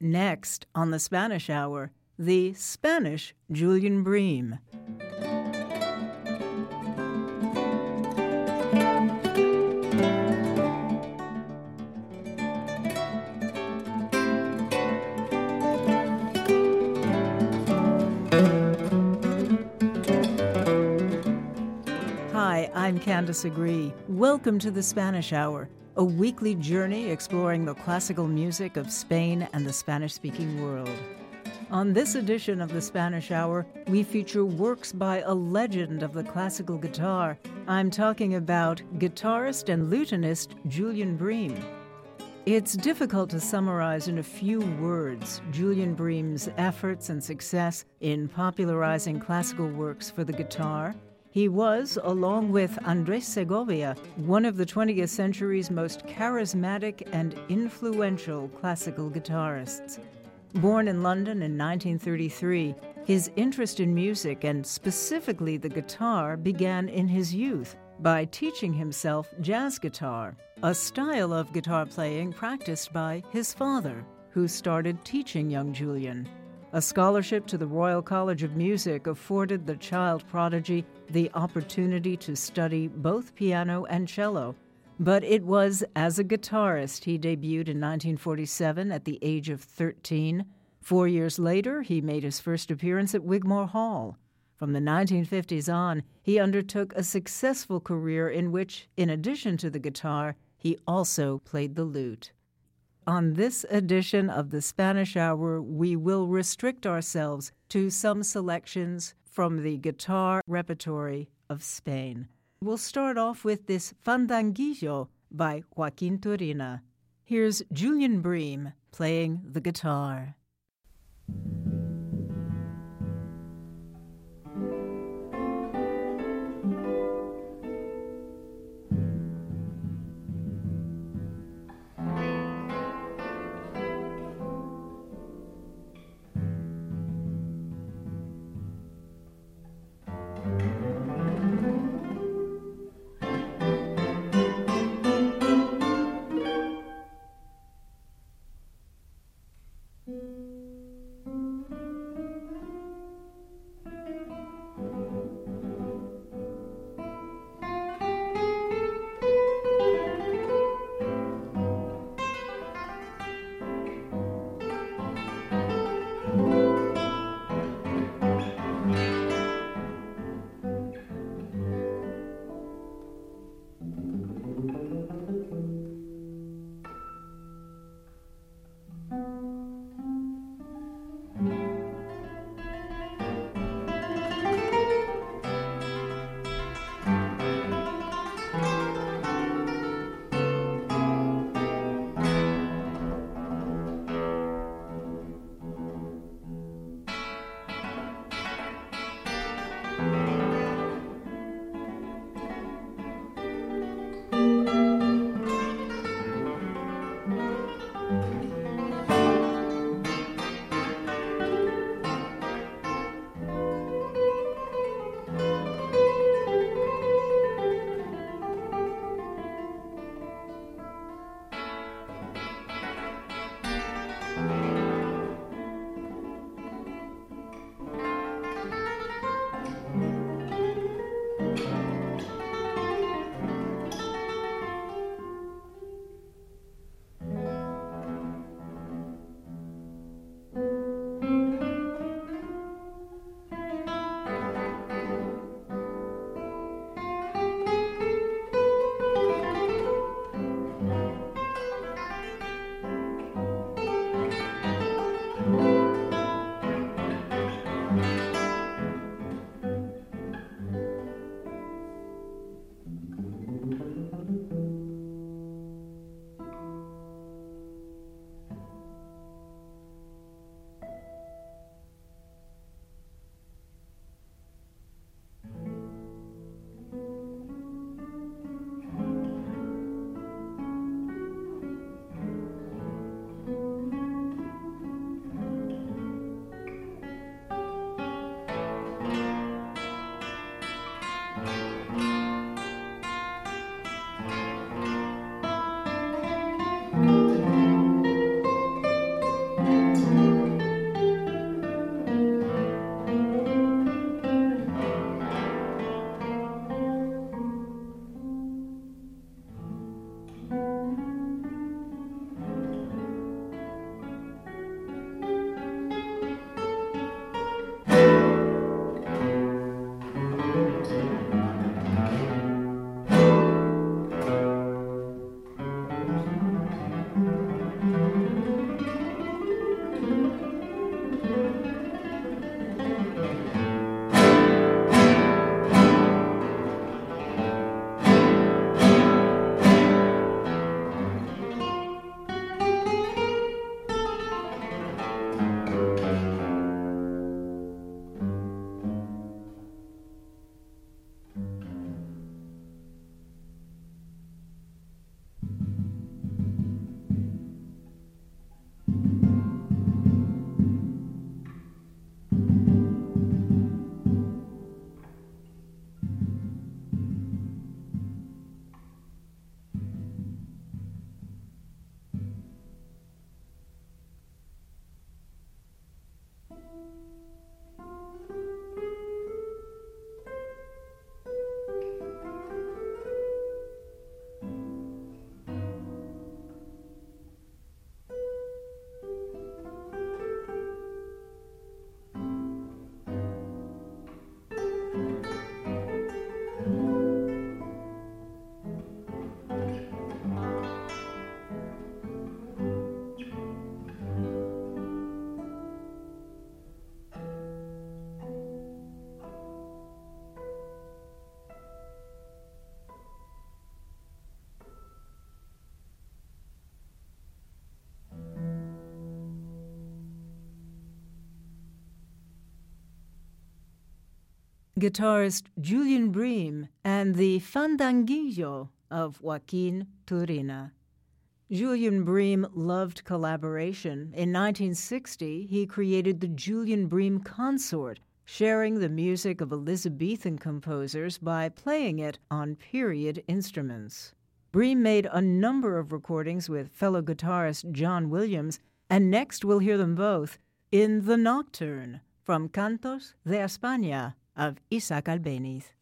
Next on The Spanish Hour, the Spanish Julian Bream. Hi, I'm Candace Agree. Welcome to The Spanish Hour, a weekly journey exploring the classical music of Spain and the Spanish-speaking world. On this edition of The Spanish Hour, we feature works by a legend of the classical guitar. I'm talking about guitarist and lutenist Julian Bream. It's difficult to summarize in a few words Julian Bream's efforts and success in popularizing classical works for the guitar. He was, along with Andres Segovia, one of the 20th century's most charismatic and influential classical guitarists. Born in London in 1933, his interest in music, and specifically the guitar, began in his youth by teaching himself jazz guitar, a style of guitar playing practiced by his father, who started teaching young Julian. A scholarship to the Royal College of Music afforded the child prodigy the opportunity to study both piano and cello, but it was as a guitarist he debuted in 1947 at the age of 13. 4 years later, he made his first appearance at Wigmore Hall. From the 1950s on, he undertook a successful career in which, in addition to the guitar, he also played the lute. On this edition of The Spanish Hour, we will restrict ourselves to some selections from the guitar repertory of Spain. We'll start off with this Fandanguillo by Joaquín Turina. Here's Julian Bream playing the guitar. guitarist Julian Bream and the Fandanguillo of Joaquín Turina. Julian Bream loved collaboration. In 1960, he created the Julian Bream Consort, sharing the music of Elizabethan composers by playing it on period instruments. Bream made a number of recordings with fellow guitarist John Williams, and next we'll hear them both in The Nocturne, from Cantos de España of Isaac Albéniz.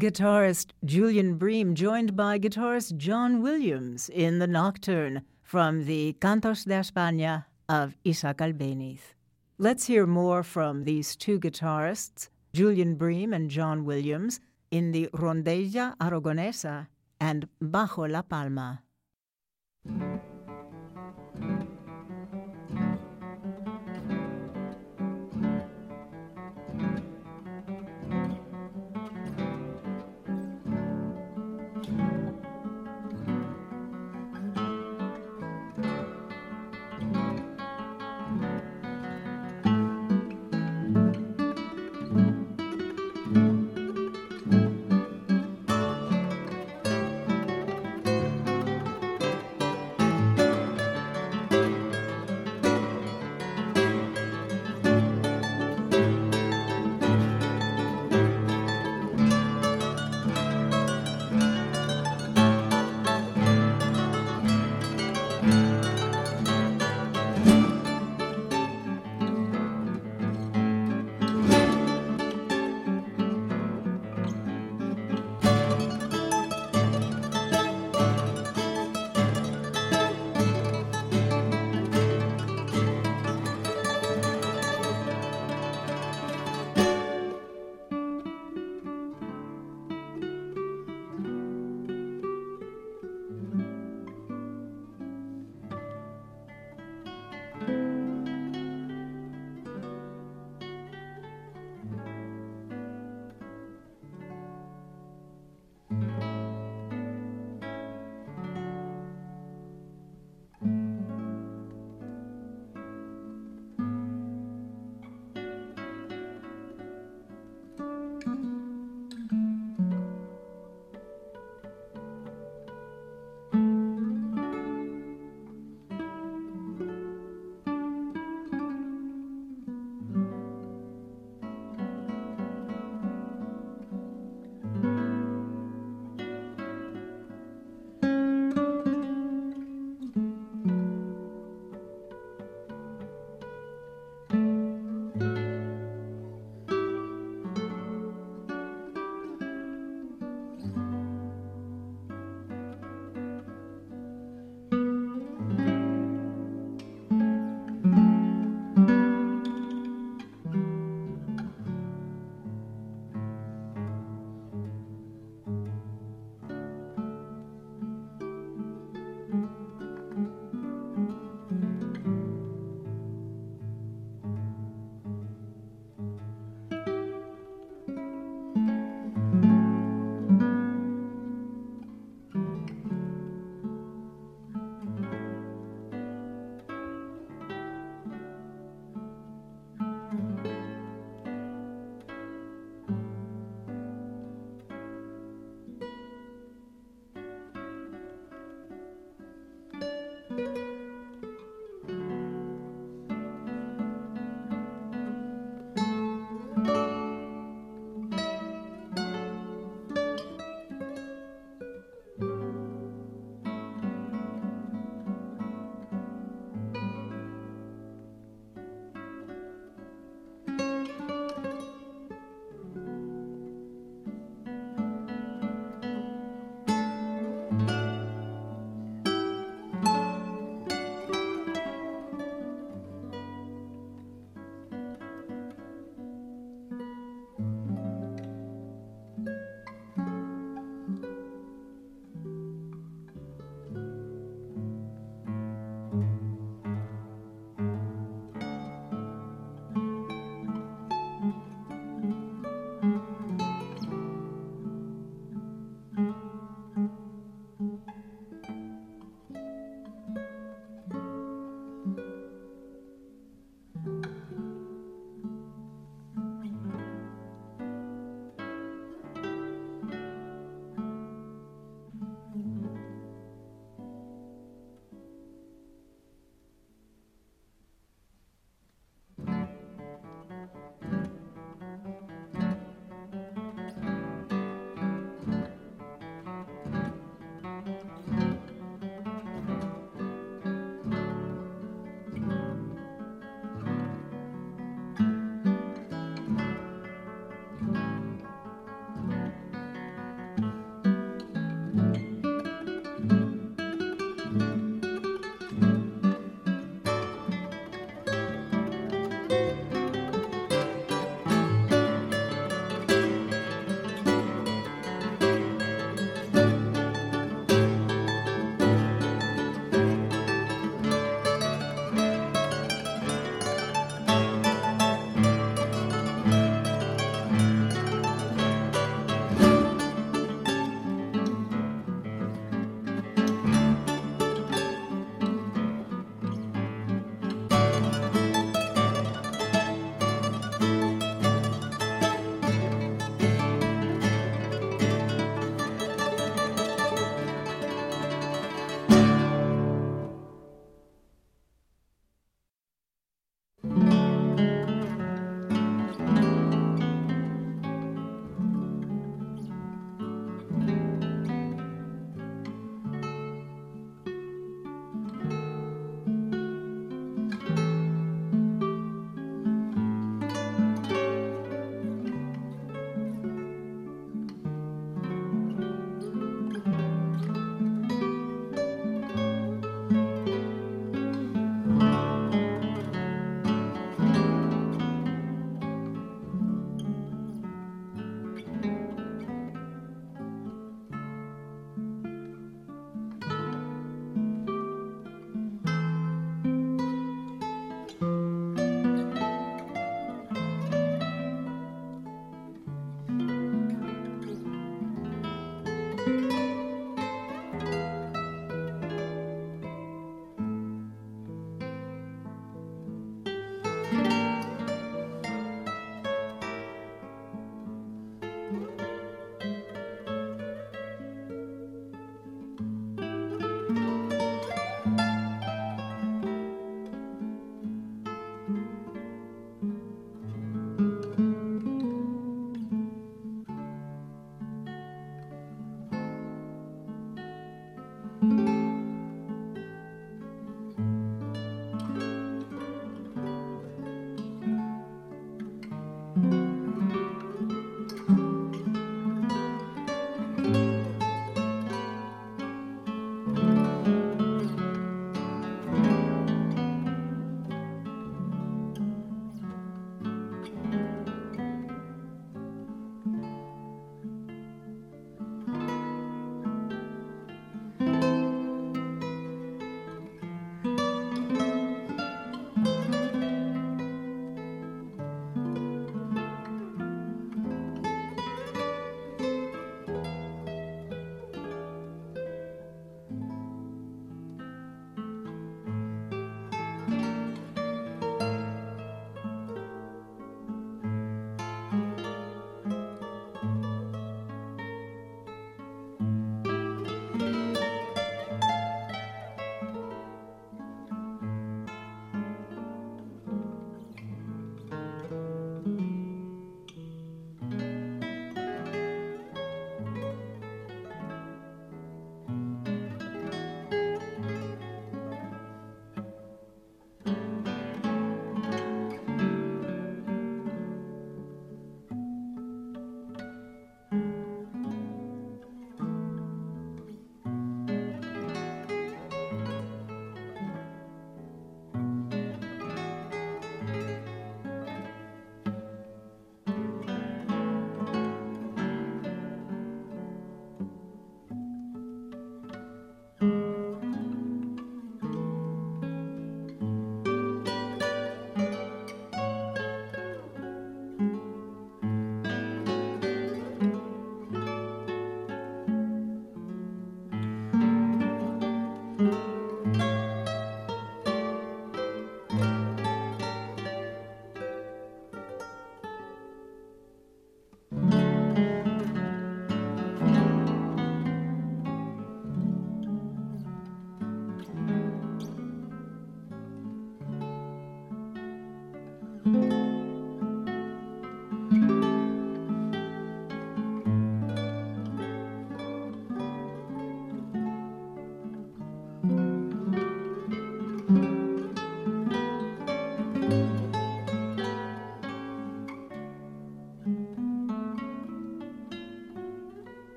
Guitarist Julian Bream, joined by guitarist John Williams in the Nocturne from the Cantos de España of Isaac Albéniz. Let's hear more from these two guitarists, Julian Bream and John Williams, in the Rondalla Aragonesa and Bajo la Palma.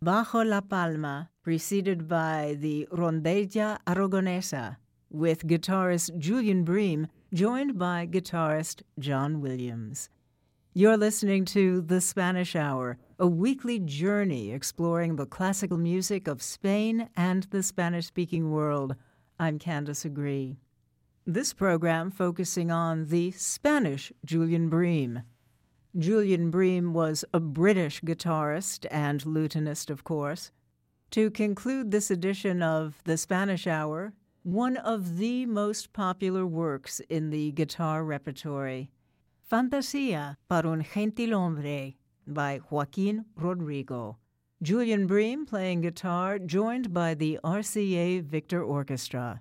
Bajo la Palma, preceded by the Rondalla Aragonesa, with guitarist Julian Bream, joined by guitarist John Williams. You're listening to The Spanish Hour, a weekly journey exploring the classical music of Spain and the Spanish-speaking world. I'm Candace Agree. This program focusing on the Spanish Julian Bream. Julian Bream was a British guitarist and lutenist, of course. To conclude this edition of The Spanish Hour, one of the most popular works in the guitar repertory, Fantasía para un gentil hombre by Joaquín Rodrigo. Julian Bream playing guitar, joined by the RCA Victor Orchestra.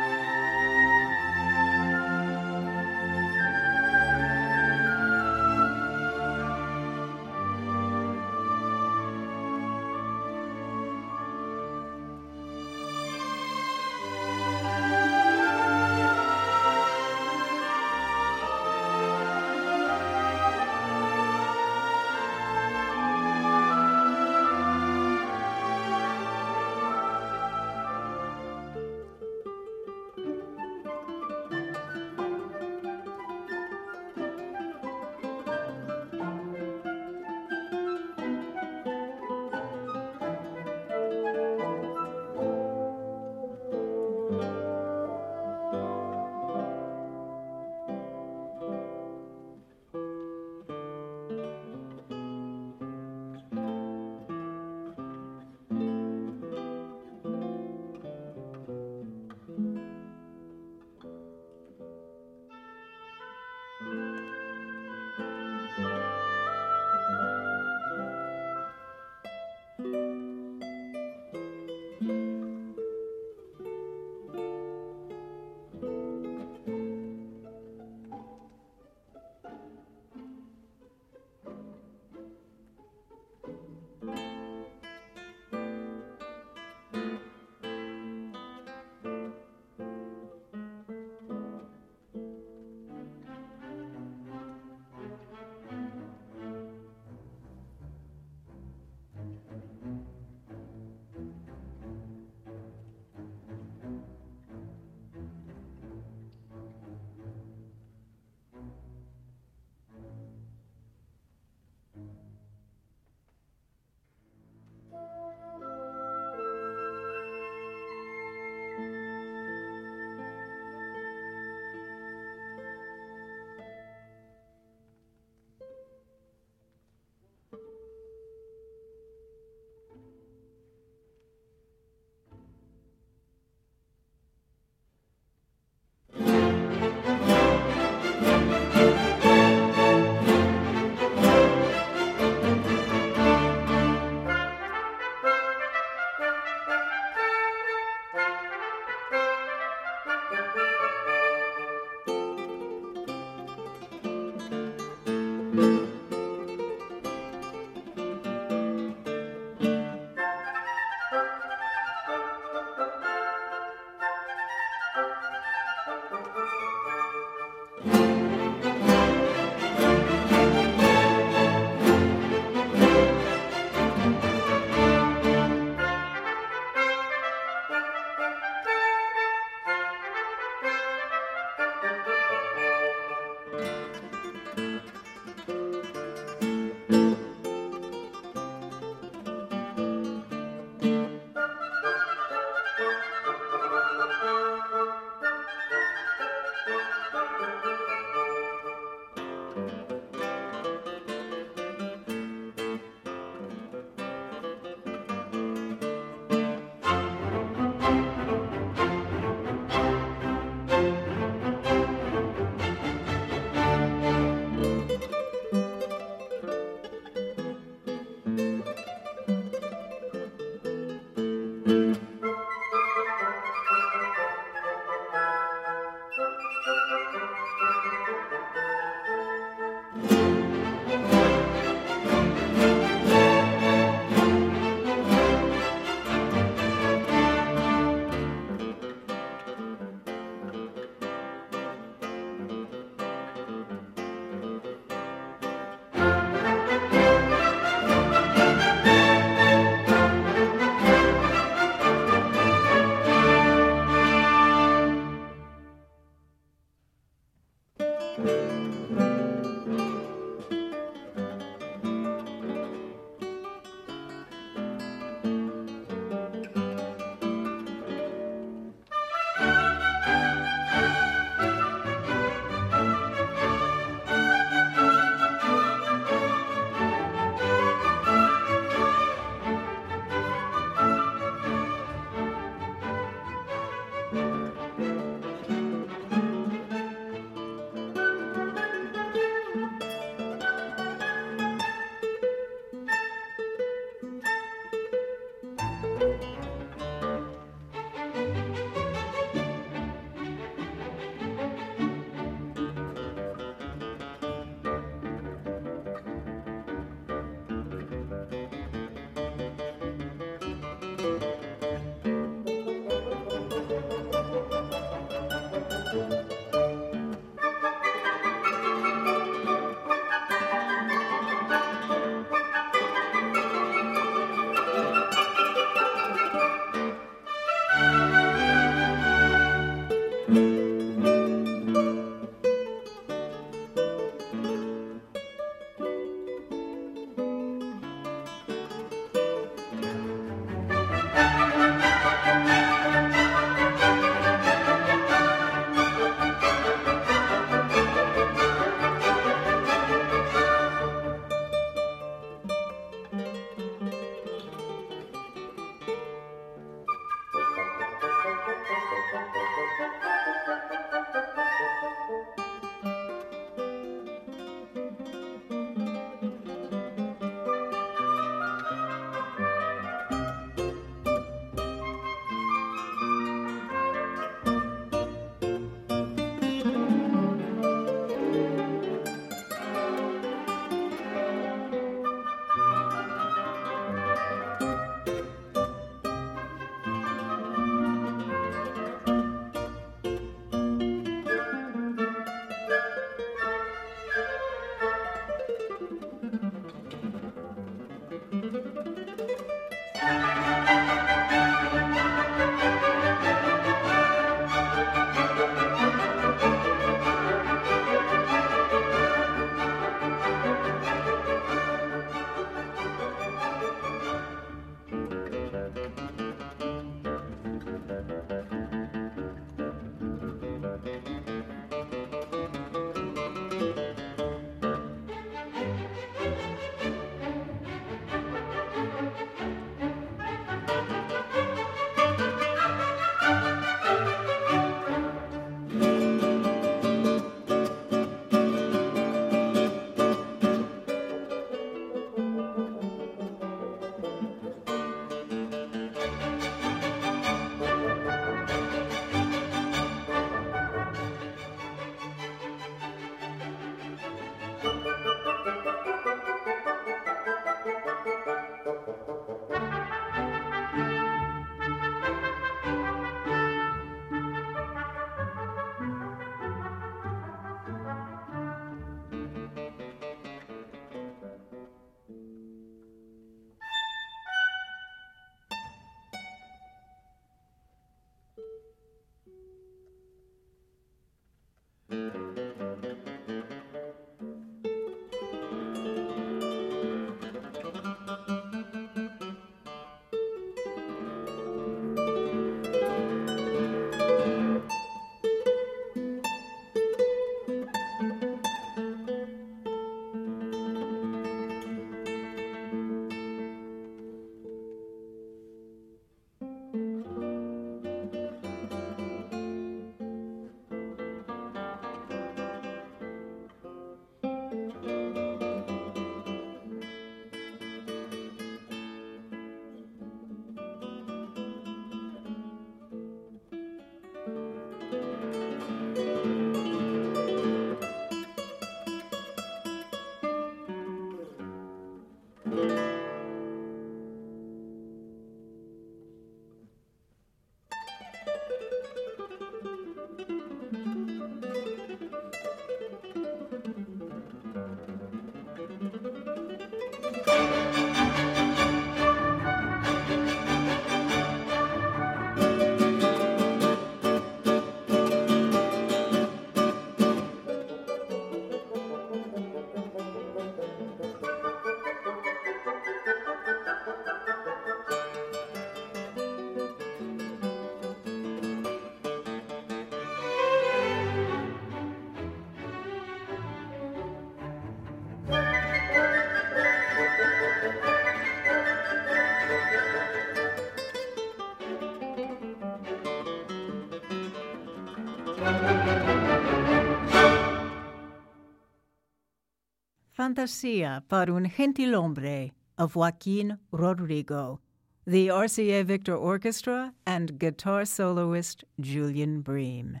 Fantasía para un gentil hombre of Joaquín Rodrigo, the RCA Victor Orchestra and guitar soloist Julian Bream.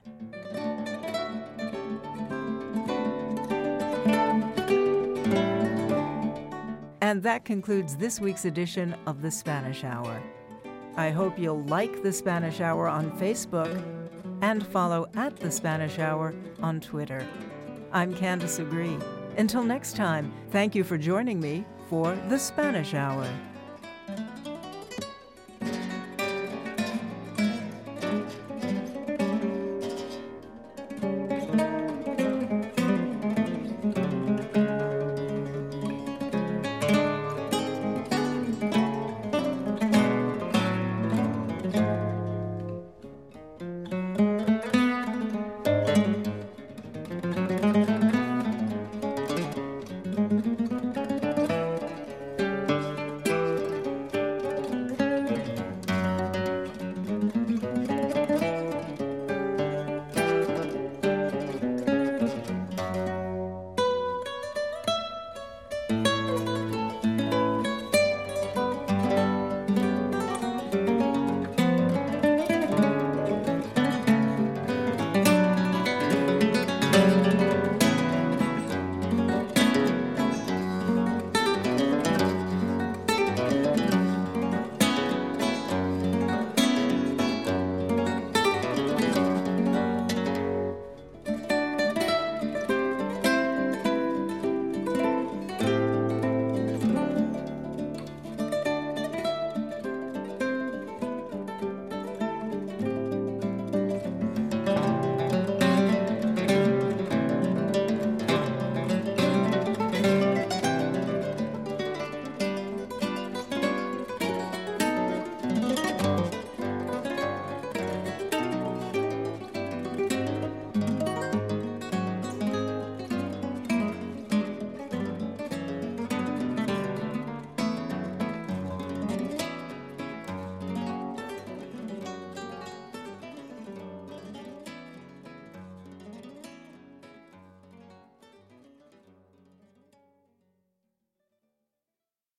And that concludes this week's edition of The Spanish Hour. I hope you'll like The Spanish Hour on Facebook and follow @The Spanish Hour on Twitter. I'm Candace Agree. Until next time, thank you for joining me for The Spanish Hour.